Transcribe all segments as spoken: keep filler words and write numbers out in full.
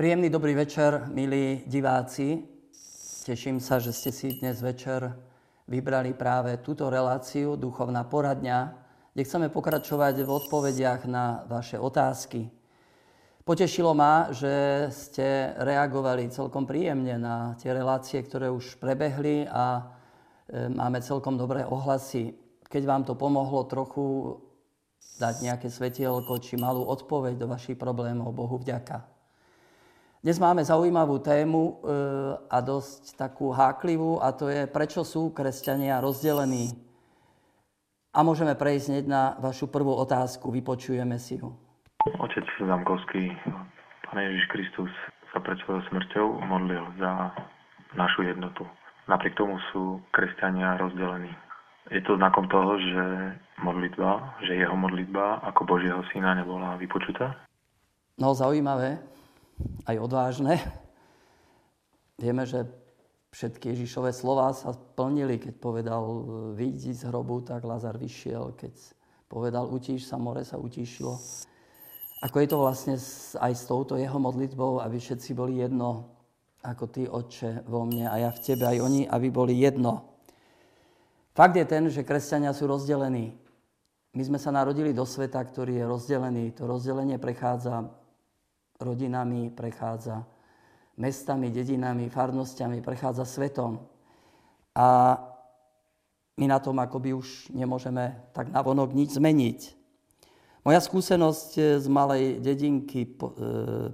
Príjemný dobrý večer, milí diváci. Teším sa, že ste si dnes večer vybrali práve túto reláciu Duchovná poradňa, kde chceme pokračovať v odpovediach na vaše otázky. Potešilo ma, že ste reagovali celkom príjemne na tie relácie, ktoré už prebehli a máme celkom dobré ohlasy. Keď vám to pomohlo trochu dať nejaké svetielko či malú odpoveď do vašich problémov, Bohu vďaka. Dnes máme zaujímavú tému a dosť takú háklivú, a to je, prečo sú kresťania rozdelení. A môžeme prejsť na vašu prvú otázku. Vypočujeme si ju. Otec Šuzamkovský, Pane Ježiš Kristus sa pred svojou smrťou modlil za našu jednotu. Napriek tomu sú kresťania rozdelení. Je to znakom toho, že modlitba, že jeho modlitba ako Božieho syna nebola vypočutá? No, zaujímavé. Aj odvážne. Vieme, že všetky Ježišové slová sa plnili. Keď povedal vyjdi z hrobu, tak Lazar vyšiel. Keď povedal utíš sa, more sa utíšilo. Ako je to vlastne aj s touto jeho modlitbou, aby všetci boli jedno, ako ty, Otče, vo mne a ja v tebe, aj oni, aby boli jedno. Fakt je ten, že kresťania sú rozdelení. My sme sa narodili do sveta, ktorý je rozdelený. To rozdelenie prechádza rodinami, prechádza mestami, dedinami, farnostiami, prechádza svetom. A my na tom akoby už nemôžeme tak navonok nič zmeniť. Moja skúsenosť z malej dedinky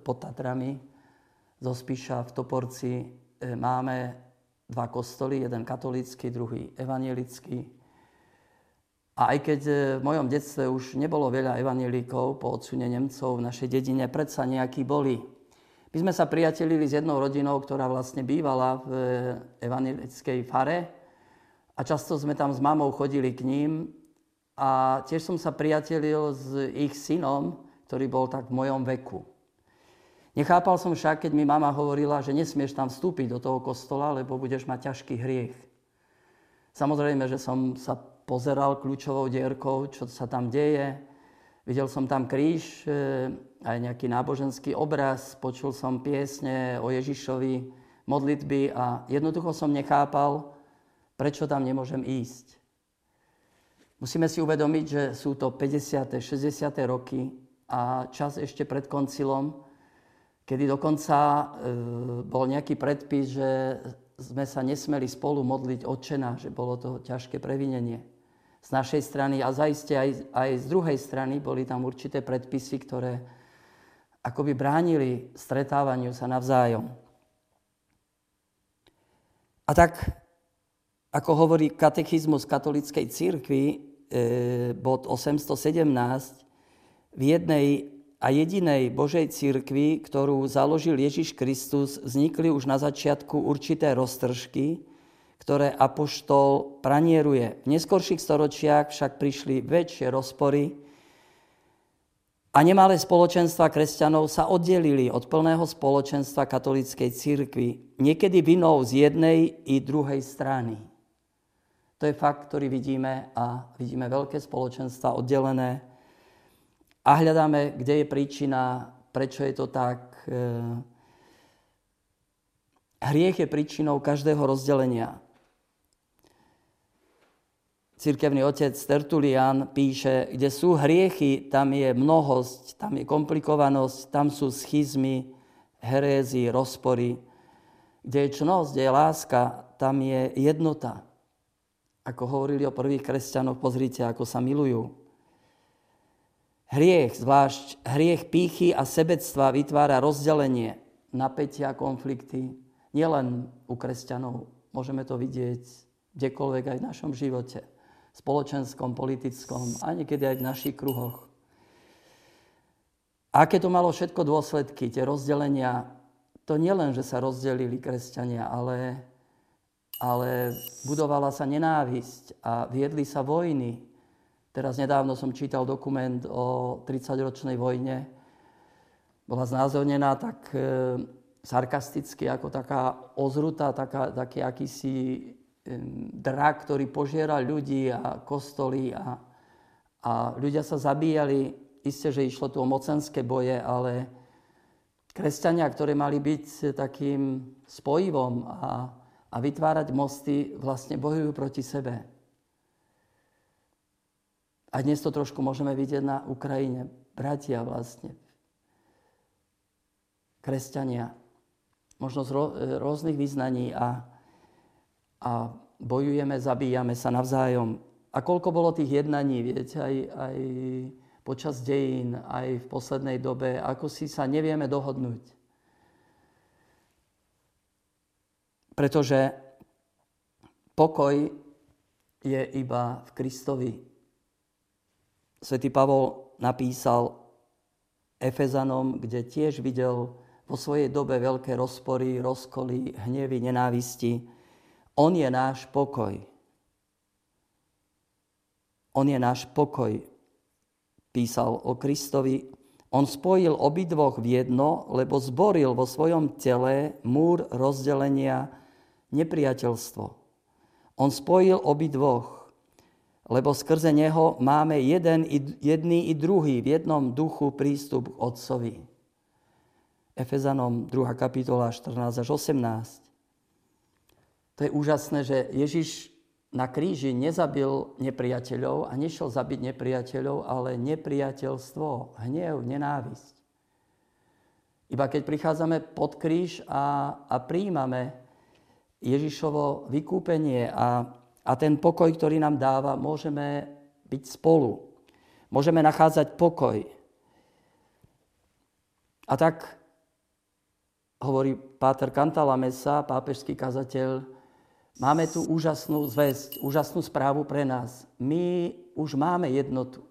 pod Tatrami, zo Spiša v Toporci, máme dva kostoly, jeden katolícky, druhý evanjelický. A aj keď v mojom detstve už nebolo veľa evanjelíkov po odsune Nemcov v našej dedine, predsa nejakí boli. My sme sa priatelili s jednou rodinou, ktorá vlastne bývala v evanjelickej fare, a často sme tam s mamou chodili k ním a tiež som sa priatelil s ich synom, ktorý bol tak v mojom veku. Nechápal som však, keď mi mama hovorila, že nesmieš tam vstúpiť do toho kostola, lebo budeš mať ťažký hriech. Samozrejme, že som sa pozeral kľúčovou dierkou, čo sa tam deje. Videl som tam kríž, aj nejaký náboženský obraz, počul som piesne o Ježišovi, modlitby a jednoducho som nechápal, prečo tam nemôžem ísť. Musíme si uvedomiť, že sú to päťdesiate šesťdesiate roky a čas ešte pred koncilom, kedy dokonca bol nejaký predpis, že sme sa nesmeli spolu modliť Otčená, že bolo to ťažké previnenie z našej strany, a zaiste aj, aj z druhej strany boli tam určité predpisy, ktoré akoby bránili stretávaniu sa navzájom. A tak, ako hovorí katechizmus katolíckej cirkvi, e, bod osemsto sedemnásť, v jednej a jedinej Božej cirkvi, ktorú založil Ježiš Kristus, vznikli už na začiatku určité roztržky, ktoré apoštol pranieruje. V neskorších storočiach však prišli väčšie rozpory a nemalé spoločenstva kresťanov sa oddelili od plného spoločenstva katolíckej cirkvi, niekedy vinou z jednej i druhej strany. To je fakt, ktorý vidíme, a vidíme veľké spoločenstva oddelené a hľadáme, kde je príčina, prečo je to tak. Hriech je príčinou každého rozdelenia. Cirkevný otec Tertulian píše, kde sú hriechy, tam je mnohosť, tam je komplikovanosť, tam sú schizmy, herézy, rozpory. Kde je čnosť, kde je láska, tam je jednota. Ako hovorili o prvých kresťanoch, pozrite, ako sa milujú. Hriech, zvlášť hriech pýchy a sebectva, vytvára rozdelenie, napätia, konflikty. Nielen u kresťanov, môžeme to vidieť kdekoľvek aj v našom živote. Spoločenskom, politickom, a niekedy aj v našich kruhoch. A aké to malo všetko dôsledky, tie rozdelenia, to nielen, že sa rozdelili kresťania, ale, ale budovala sa nenávisť a viedli sa vojny. Teraz nedávno som čítal dokument o tridsaťročnej vojne. Bola znázornená tak sarkasticky ako taká ozruta, taká, taký akýsi drak, ktorý požieral ľudí a kostoly a, a ľudia sa zabíjali. Isté, že išlo tu o mocenské boje, ale kresťania, ktorí mali byť takým spojivom a, a vytvárať mosty, vlastne bojujú proti sebe. A dnes to trošku môžeme vidieť na Ukrajine. Bratia vlastne, kresťania, možno z rôznych vyznaní a, a bojujeme, zabíjame sa navzájom. A koľko bolo tých jednaní, viete, aj, aj počas dejín, aj v poslednej dobe, ako si sa nevieme dohodnúť. Pretože pokoj je iba v Kristovi. Svätý Pavol napísal Efezanom, kde tiež videl vo svojej dobe veľké rozpory, rozkoly, hnevy, nenávisti. On je náš pokoj. On je náš pokoj, písal o Kristovi. On spojil obidvoch v jedno, lebo zboril vo svojom tele múr rozdelenia, nepriateľstvo. On spojil obidvoch, lebo skrze neho máme jeden, jedný i druhý v jednom duchu prístup k Otcovi. Efezanom druhá kapitola štrnásť až osemnásť. To je úžasné, že Ježiš na kríži nezabil nepriateľov a nešiel zabiť nepriateľov, ale nepriateľstvo, hnev, nenávisť. Iba keď prichádzame pod kríž a, a prijímame Ježišovo vykúpenie a A ten pokoj, ktorý nám dáva, môžeme byť spolu. Môžeme nachádzať pokoj. A tak hovorí Páter Cantalamesa, pápežský kazateľ, máme tu úžasnú zvesť, úžasnú správu pre nás. My už máme jednotu.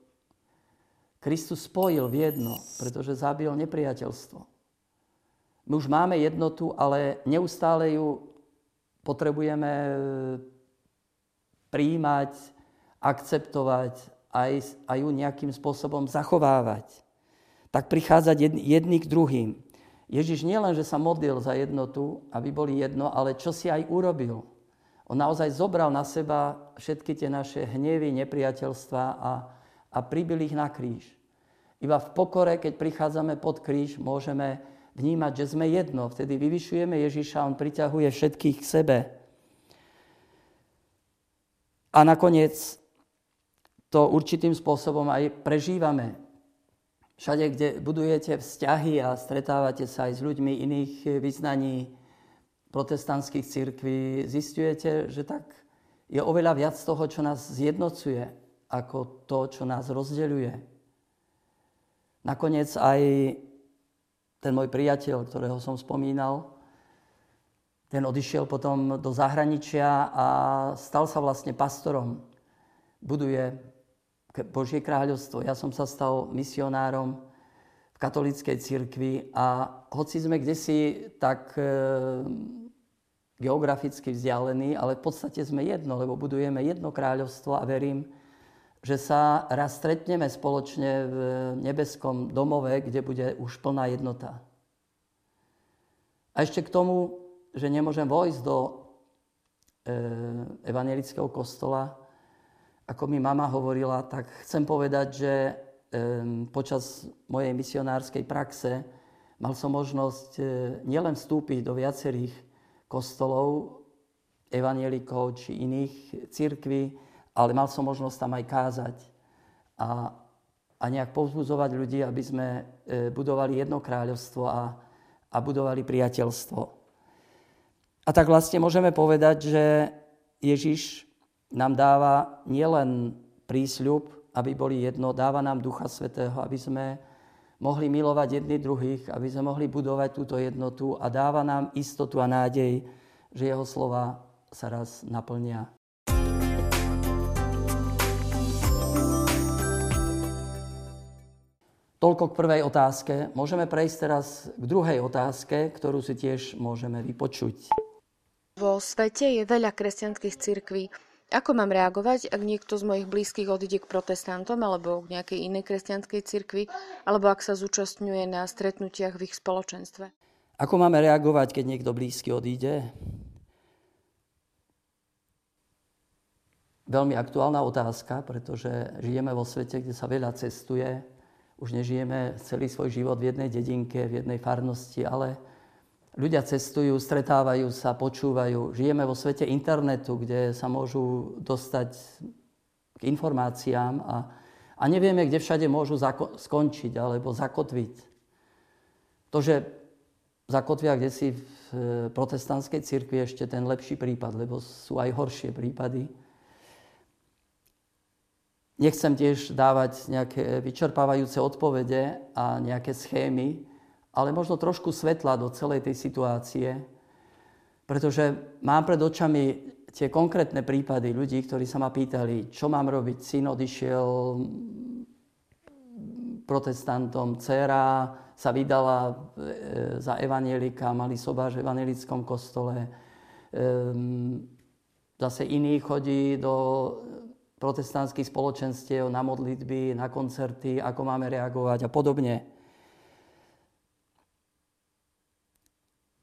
Kristus spojil v jedno, pretože zabil nepriateľstvo. My už máme jednotu, ale neustále ju potrebujeme prijímať, akceptovať aj, aj ju nejakým spôsobom zachovávať. Tak prichádzať jedni, jedni k druhým. Ježiš nielen, že sa modlil za jednotu, aby boli jedno, ale čo si aj urobil. On naozaj zobral na seba všetky tie naše hnevy, nepriateľstva a, a pribil ich na kríž. Iba v pokore, keď prichádzame pod kríž, môžeme vnímať, že sme jedno. Vtedy vyvyšujeme Ježiša, on priťahuje všetkých k sebe. A nakoniec to určitým spôsobom aj prežívame. Všade, kde budujete vzťahy a stretávate sa aj s ľuďmi iných vyznaní protestantských cirkví, zisťujete, že tak je oveľa viac toho, čo nás zjednocuje, ako to, čo nás rozdeľuje. Nakoniec aj ten môj priateľ, ktorého som spomínal, ten odišiel potom do zahraničia a stal sa vlastne pastorom. Buduje Božie kráľovstvo. Ja som sa stal misionárom v katolíckej cirkvi a hoci sme kdesi tak e, geograficky vzdialení, ale v podstate sme jedno, lebo budujeme jedno kráľovstvo a verím, že sa raz stretneme spoločne v nebeskom domove, kde bude už plná jednota. A ešte k tomu, že nemôžem vojsť do e, evanjelického kostola, ako mi mama hovorila, tak chcem povedať, že e, počas mojej misionárskej praxe mal som možnosť e, nielen vstúpiť do viacerých kostolov, evanjelikov či iných cirkví, ale mal som možnosť tam aj kázať a, a nejak povzbudzovať ľudí, aby sme e, budovali jedno kráľovstvo a, a budovali priateľstvo. A tak vlastne môžeme povedať, že Ježiš nám dáva nielen prísľub, aby boli jedno, dáva nám Ducha Svätého, aby sme mohli milovať jedni druhých, aby sme mohli budovať túto jednotu a dáva nám istotu a nádej, že jeho slova sa raz naplnia. Toľko k prvej otázke. Môžeme prejsť teraz k druhej otázke, ktorú si tiež môžeme vypočuť. Vo svete je veľa kresťanských cirkví. Ako mám reagovať, ak niekto z mojich blízkych odíde k protestantom alebo k nejakej inej kresťanskej cirkvi, alebo ak sa zúčastňuje na stretnutiach v ich spoločenstve? Ako máme reagovať, keď niekto blízky odíde? Veľmi aktuálna otázka, pretože žijeme vo svete, kde sa veľa cestuje, už nežijeme celý svoj život v jednej dedinke, v jednej farnosti, ale ľudia cestujú, stretávajú sa, počúvajú. Žijeme vo svete internetu, kde sa môžu dostať k informáciám a, a nevieme, kde všade môžu zako- skončiť alebo zakotviť. To, že zakotvia kdesi v protestantskej cirkvi, ešte ten lepší prípad, lebo sú aj horšie prípady. Nechcem tiež dávať nejaké vyčerpávajúce odpovede a nejaké schémy, ale možno trošku svetla do celej tej situácie, pretože mám pred očami tie konkrétne prípady ľudí, ktorí sa ma pýtali, čo mám robiť. Syn odišiel protestantom, dcéra sa vydala za evanjelika, mali sobáš v evanjelickom kostole. Zase iný chodí do protestantských spoločenstiev, na modlitby, na koncerty, ako máme reagovať a podobne.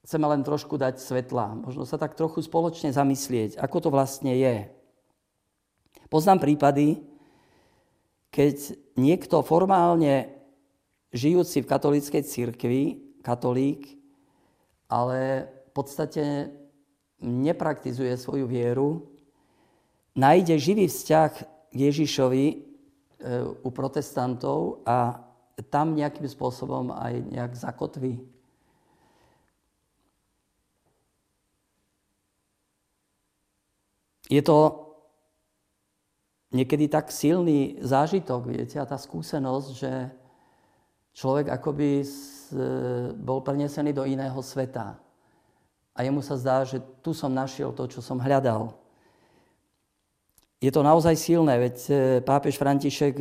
Chceme len trošku dať svetla. Možno sa tak trochu spoločne zamyslieť, ako to vlastne je. Poznám prípady, keď niekto formálne žijúci v katolíckej cirkvi, katolík, ale v podstate nepraktizuje svoju vieru, nájde živý vzťah k Ježišovi e, u protestantov a tam nejakým spôsobom aj nejak zakotví. Je to niekedy tak silný zážitok, viete, a tá skúsenosť, že človek akoby s, e, bol prenesený do iného sveta. A jemu sa zdá, že tu som našiel to, čo som hľadal. Je to naozaj silné, veď pápež František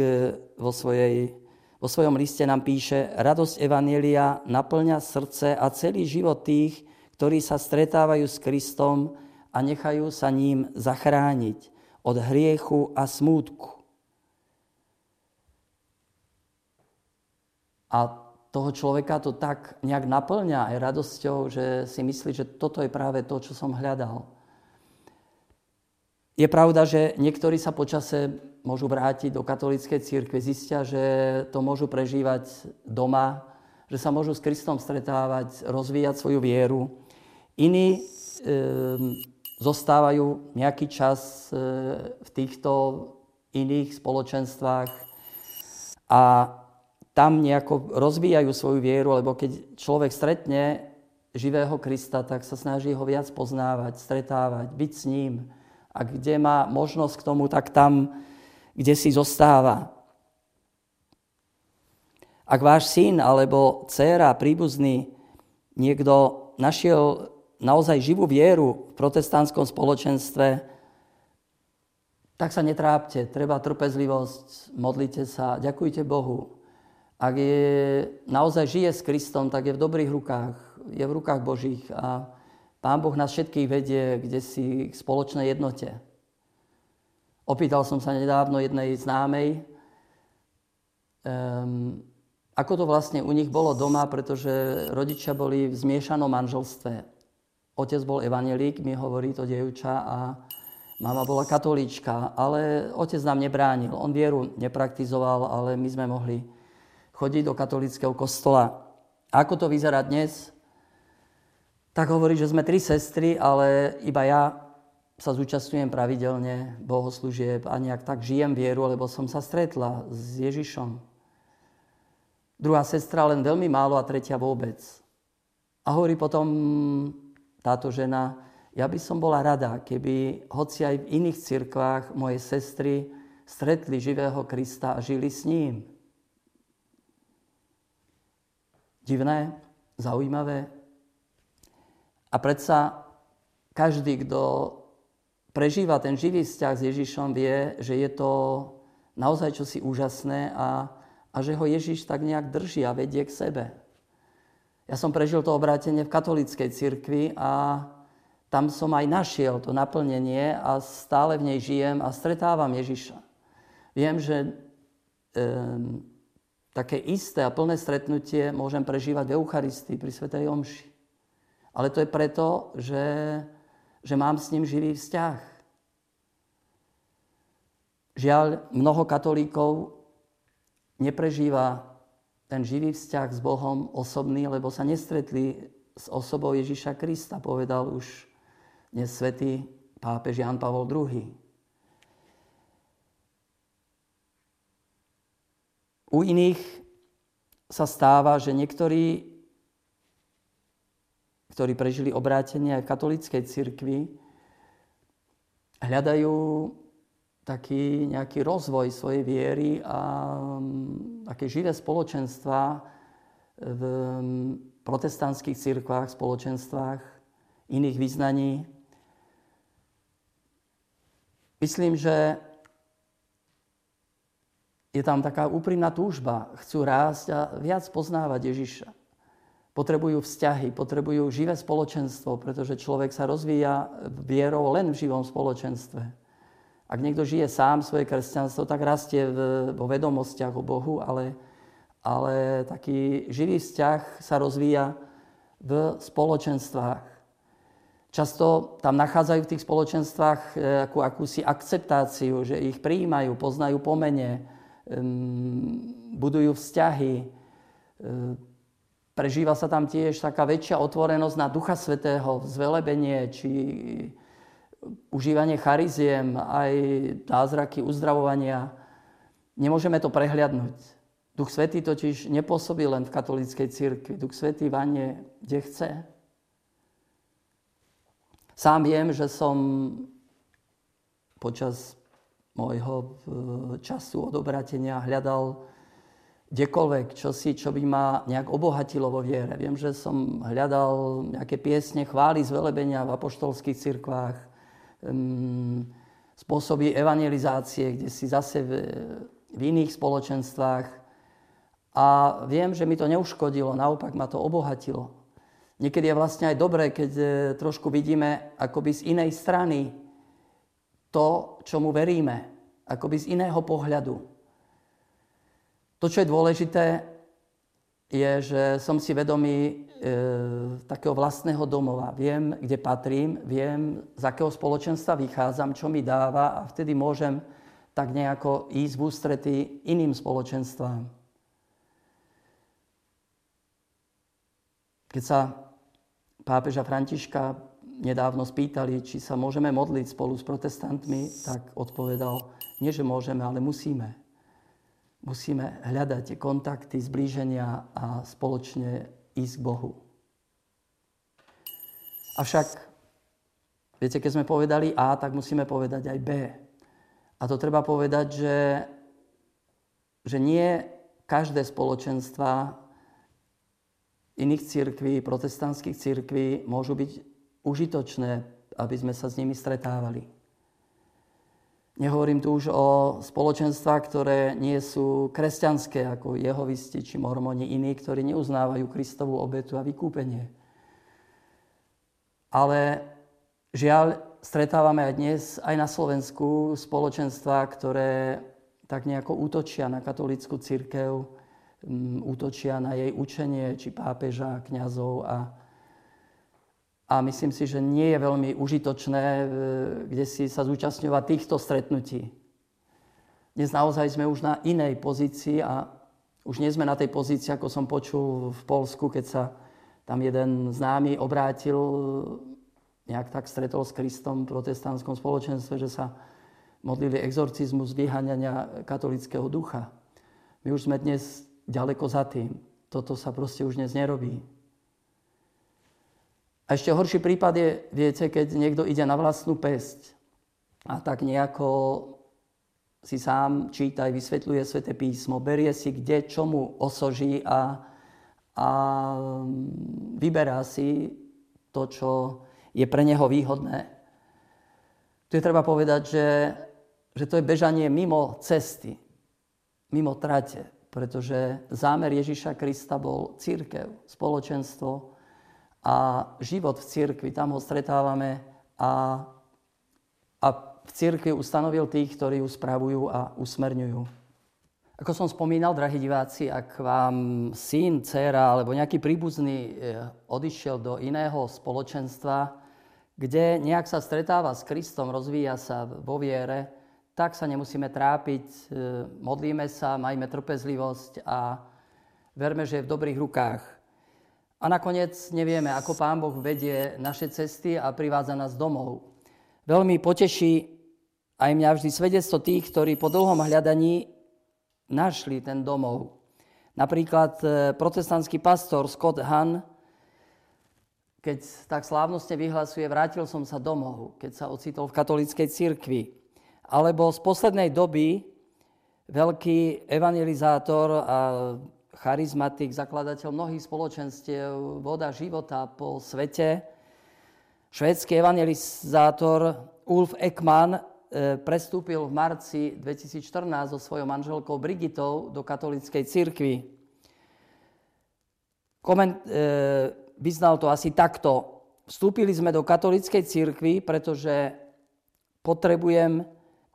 vo, svojej, vo svojom liste nám píše: radosť Evanjelia naplňa srdce a celý život tých, ktorí sa stretávajú s Kristom a nechajú sa ním zachrániť od hriechu a smútku. A toho človeka to tak nejak naplňa aj radosťou, že si myslí, že toto je práve to, čo som hľadal. Je pravda, že niektorí sa po čase môžu vrátiť do katolíckej cirkvi, zistia, že to môžu prežívať doma, že sa môžu s Kristom stretávať, rozvíjať svoju vieru. Iní e, zostávajú nejaký čas e, v týchto iných spoločenstvách a tam nejako rozvíjajú svoju vieru, lebo keď človek stretne živého Krista, tak sa snaží ho viac poznávať, stretávať, byť s ním. A kde má možnosť k tomu, tak tam, kde si zostáva. Ak váš syn alebo dcéra, príbuzný, niekto našiel naozaj živú vieru v protestantskom spoločenstve, tak sa netrápte, treba trpezlivosť, modlite sa, ďakujte Bohu. Ak je, naozaj žije s Kristom, tak je v dobrých rukách, je v rukách Božích a Pán Boh nás všetkých vedie kdesi k spoločnej jednote. Opýtal som sa nedávno jednej známej, um, ako to vlastne u nich bolo doma, pretože rodičia boli v zmiešanom manželstve. Otec bol evanjelík, mi hovorí to dievča, a mama bola katolíčka, ale otec nám nebránil. On vieru nepraktizoval, ale my sme mohli chodiť do katolíckeho kostola. A ako to vyzerá dnes? Tak hovorí, že sme tri sestry, ale iba ja sa zúčastňujem pravidelne bohoslúžieb a nejak tak žijem vieru, lebo som sa stretla s Ježišom. Druhá sestra len veľmi málo a tretia vôbec. A hovorí potom táto žena: ja by som bola rada, keby hoci aj v iných cirkvách moje sestry stretli živého Krista a žili s ním. Divné, zaujímavé. A predsa každý, kto prežíva ten živý vzťah s Ježišom, vie, že je to naozaj čosi úžasné a, a že ho Ježiš tak nejak drží a vedie k sebe. Ja som prežil to obrátenie v katolíckej cirkvi a tam som aj našiel to naplnenie a stále v nej žijem a stretávam Ježiša. Viem, že e, také isté a plné stretnutie môžem prežívať v Eucharistii pri svätej omši. Ale to je preto, že, že mám s ním živý vzťah. Žiaľ, mnoho katolíkov neprežíva ten živý vzťah s Bohom osobný, lebo sa nestretli s osobou Ježiša Krista, povedal už dnes svätý pápež Ján Pavol druhý. U iných sa stáva, že niektorí, ktorí prežili obrátenie aj v katolíckej cirkvi, hľadajú taký nejaký rozvoj svojej viery a také živé spoločenstva v protestantských cirkvách, spoločenstvách iných vyznaní. Myslím, že je tam taká úprimná túžba. Chcú rásť a viac poznávať Ježiša. Potrebujú vzťahy, potrebujú živé spoločenstvo, pretože človek sa rozvíja vierou len v živom spoločenstve. Ak niekto žije sám svoje kresťanstvo, tak rastie vo vedomostiach o Bohu, ale, ale taký živý vzťah sa rozvíja v spoločenstvách. Často tam nachádzajú v tých spoločenstvách akú, akúsi akceptáciu, že ich prijímajú, poznajú po mene, budujú vzťahy. Prežíva sa tam tiež taká väčšia otvorenosť na Ducha Svätého, zvelebenie či užívanie chariziem, aj zázraky, uzdravovania. Nemôžeme to prehliadnúť. Duch Svätý totiž nepôsobí len v katolíckej cirkvi. Duch Svätý vanie, kde chce. Sám viem, že som počas môjho času od obrátenia hľadal kdekoľvek, čosi, čo by ma nejak obohatilo vo viere. Viem, že som hľadal nejaké piesne chvály, zvelebenia v apoštolských cirkvách, spôsoby evangelizácie, kde si zase v iných spoločenstvách. A viem, že mi to neuškodilo, naopak ma to obohatilo. Niekedy je vlastne aj dobré, keď trošku vidíme akoby z inej strany to, čomu veríme, akoby z iného pohľadu. To, čo je dôležité, je, že som si vedomý e, takého vlastného domova. Viem, kde patrím, viem, z akého spoločenstva vychádzam, čo mi dáva a vtedy môžem tak nejako ísť v ústrety iným spoločenstvám. Keď sa pápeža Františka nedávno spýtali, či sa môžeme modliť spolu s protestantmi, tak odpovedal, nie že môžeme, ale musíme. Musíme hľadať tie kontakty, zblíženia a spoločne ísť k Bohu. Avšak, viete, keď sme povedali A, tak musíme povedať aj B. A to treba povedať, že, že nie každé spoločenstva iných cirkví, protestantských cirkví môžu byť užitočné, aby sme sa s nimi stretávali. Nehovorím tu už o spoločenstvách, ktoré nie sú kresťanské, ako jehovisti či mormoni, iní, ktorí neuznávajú Kristovú obetu a vykúpenie. Ale žiaľ, stretávame aj dnes, aj na Slovensku, spoločenstvá, ktoré tak nejako útočia na katolícku cirkev, útočia na jej učenie, či pápeža, kňazov a A myslím si, že nie je veľmi užitočné, kde si sa zúčastňovať týchto stretnutí. Dnes naozaj sme už na inej pozícii a už nie sme na tej pozícii, ako som počul v Poľsku, keď sa tam jeden známy obrátil, nejak tak stretol s Kristom v protestantskom spoločenstve, že sa modlili exorcizmus vyháňania katolického ducha. My už sme dnes ďaleko za tým. Toto sa proste už dnes nerobí. A ešte horší prípad je, viete, keď niekto ide na vlastnú päsť a tak nejako si sám číta, vysvetľuje Sväté písmo, berie si kde, čo mu osoží a, a vyberá si to, čo je pre neho výhodné. Tu je treba povedať, že, že to je bežanie mimo cesty, mimo trate, pretože zámer Ježiša Krista bol cirkev, spoločenstvo, a život v cirkvi, tam ho stretávame a, a v cirkvi ustanovil tých, ktorí ju spravujú a usmerňujú. Ako som spomínal, drahí diváci, ak vám syn, dcéra alebo nejaký príbuzný odišiel do iného spoločenstva, kde nejak sa stretáva s Kristom, rozvíja sa vo viere, tak sa nemusíme trápiť, modlíme sa, majme trpezlivosť a Verme, že je v dobrých rukách. A nakoniec nevieme, ako Pán Boh vedie naše cesty a privádza nás domov. Veľmi poteší aj mňa vždy svedectvo tých, ktorí po dlhom hľadaní našli ten domov. Napríklad protestantský pastor Scott Hahn, keď tak slávnostne vyhlasuje, vrátil som sa domov, keď sa ocitol v katolíckej cirkvi. Alebo z poslednej doby veľký evangelizátor a charizmatik, zakladateľ mnohých spoločenstiev Voda života po svete, švédsky evangelizátor Ulf Ekman prestúpil v marci dvetisícštrnásť so svojou manželkou Brigitou do katolíckej cirkvi. Koment, e, vyznal to asi takto. Vstúpili sme do katolíckej cirkvi, pretože potrebujem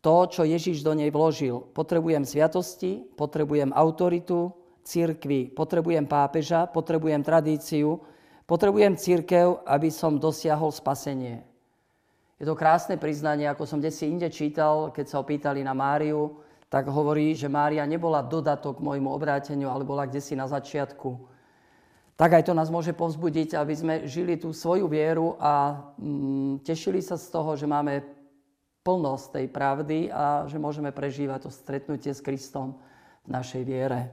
to, čo Ježiš do nej vložil. Potrebujem sviatosti, potrebujem autoritu cirkvi, potrebujem pápeža, potrebujem tradíciu, potrebujem cirkev, aby som dosiahol spasenie. Je to krásne priznanie, ako som desi inde čítal, keď sa opýtali na Máriu, tak hovorí, že Mária nebola dodatok môjmu obráteniu, ale bola kdesi na začiatku. Tak aj to nás môže povzbudiť, aby sme žili tú svoju vieru a mm, tešili sa z toho, že máme plnosť tej pravdy a že môžeme prežívať to stretnutie s Kristom v našej viere.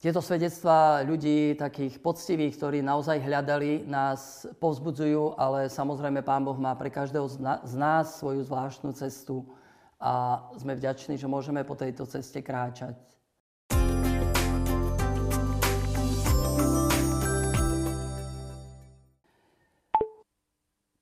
Tieto svedectvá ľudí, takých poctivých, ktorí naozaj hľadali, nás povzbudzujú, ale samozrejme Pán Boh má pre každého z nás svoju zvláštnu cestu a sme vďační, že môžeme po tejto ceste kráčať.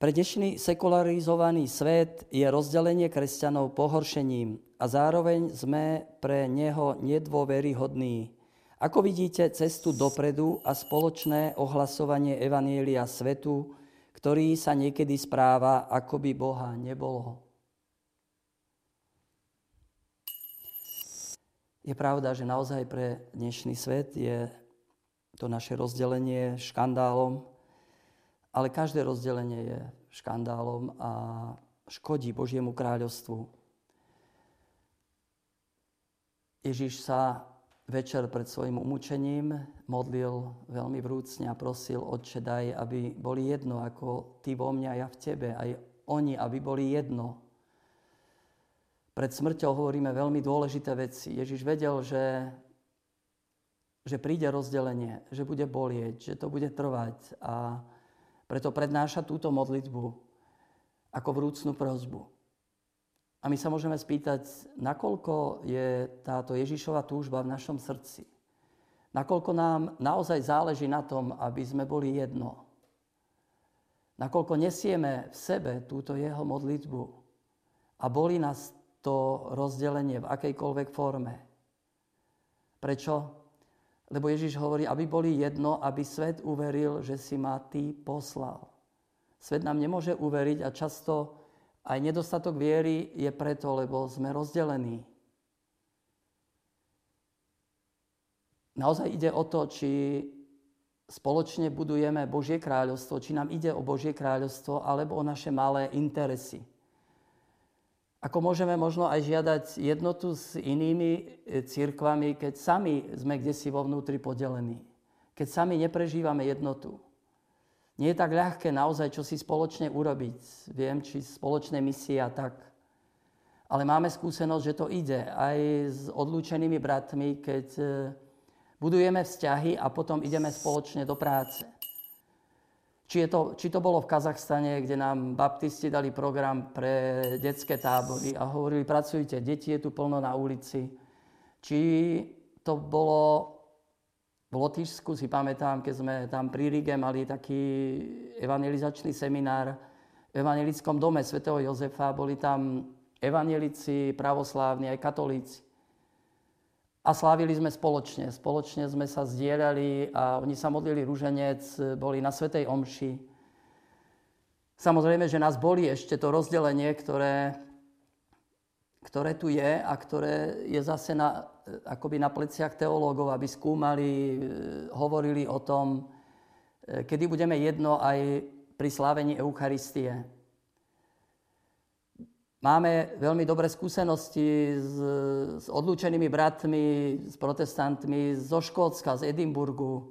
Pre dnešný sekularizovaný svet je rozdelenie kresťanov pohoršením a zároveň sme pre neho nedôveryhodní. Ako vidíte cestu dopredu a spoločné ohlasovanie evanjelia svetu, ktorý sa niekedy správa, ako by Boha nebolo? Je pravda, že naozaj pre dnešný svet je to naše rozdelenie škandálom, ale každé rozdelenie je škandálom a škodí Božiemu kráľovstvu. Ježiš sa večer pred svojim umúčením modlil veľmi vrúcne a prosil: Otče, daj, aby boli jedno, ako ty vo mne a ja v tebe, aj oni, aby boli jedno. Pred smrťou hovoríme veľmi dôležité veci. Ježiš vedel, že, že príde rozdelenie, že bude bolieť, že to bude trvať, a preto prednáša túto modlitbu ako vrúcnu prosbu. A my sa môžeme spýtať, nakoľko je táto Ježišova túžba v našom srdci. Nakoľko nám naozaj záleží na tom, aby sme boli jedno. Nakoľko nesieme v sebe túto jeho modlitbu a bolí nás to rozdelenie v akejkoľvek forme. Prečo? Lebo Ježiš hovorí, aby boli jedno, aby svet uveril, že si ma ty poslal. Svet nám nemôže uveriť a často aj nedostatok viery je preto, lebo sme rozdelení. Naozaj ide o to, či spoločne budujeme Božie kráľovstvo, či nám ide o Božie kráľovstvo, alebo o naše malé interesy. Ako môžeme možno aj žiadať jednotu s inými cirkvami, keď sami sme kdesi vo vnútri podelení, keď sami neprežívame jednotu. Nie je tak ľahké naozaj, čo si spoločne urobiť. Viem, či spoločné misie a tak. Ale máme skúsenosť, že to ide aj s odlúčenými bratmi, keď budujeme vzťahy a potom ideme spoločne do práce. Či, je to, či to bolo v Kazachstane, kde nám baptisti dali program pre detské tábory a hovorili, pracujte, deti je tu plno na ulici. Či to bolo... V Lotyšsku si pamätám, keď sme tam pri Rige mali taký evangelizačný seminár v evangelickom dome svätého Jozefa. Boli tam evangelici, pravoslávni, aj katolíci. A slávili sme spoločne. Spoločne sme sa zdieľali a oni sa modlili ruženec, boli na svätej omši. Samozrejme, že nás bolí ešte to rozdelenie, ktoré, ktoré tu je a ktoré je zase na... akoby na pleciach teológov, aby skúmali, hovorili o tom, kedy budeme jedno aj pri slávení Eucharistie. Máme veľmi dobré skúsenosti s, s odlúčenými bratmi, s protestantmi zo Škótska, z Edinburgu,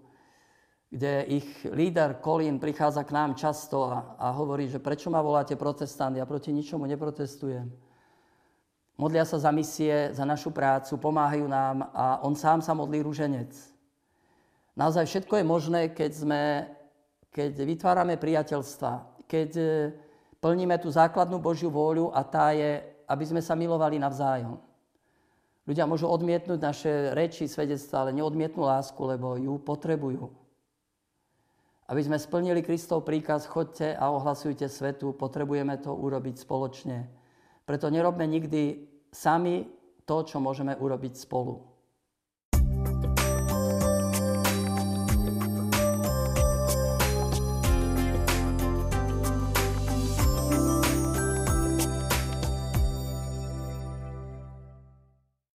kde ich líder Colin prichádza k nám často a, a hovorí, že prečo ma voláte protestant, ja proti ničomu neprotestujem. Modlia sa za misie, za našu prácu, pomáhajú nám a on sám sa modlí ruženec. Naozaj všetko je možné, keď, sme, keď vytvárame priateľstva, keď plníme tú základnú Božiu vôľu a tá je, aby sme sa milovali navzájom. Ľudia môžu odmietnúť naše reči, svedectvá, ale neodmietnú lásku, lebo ju potrebujú. Aby sme splnili Kristov príkaz, chodte a ohlasujte svetu, potrebujeme to urobiť spoločne. Preto nerobme nikdy sami to, čo môžeme urobiť spolu.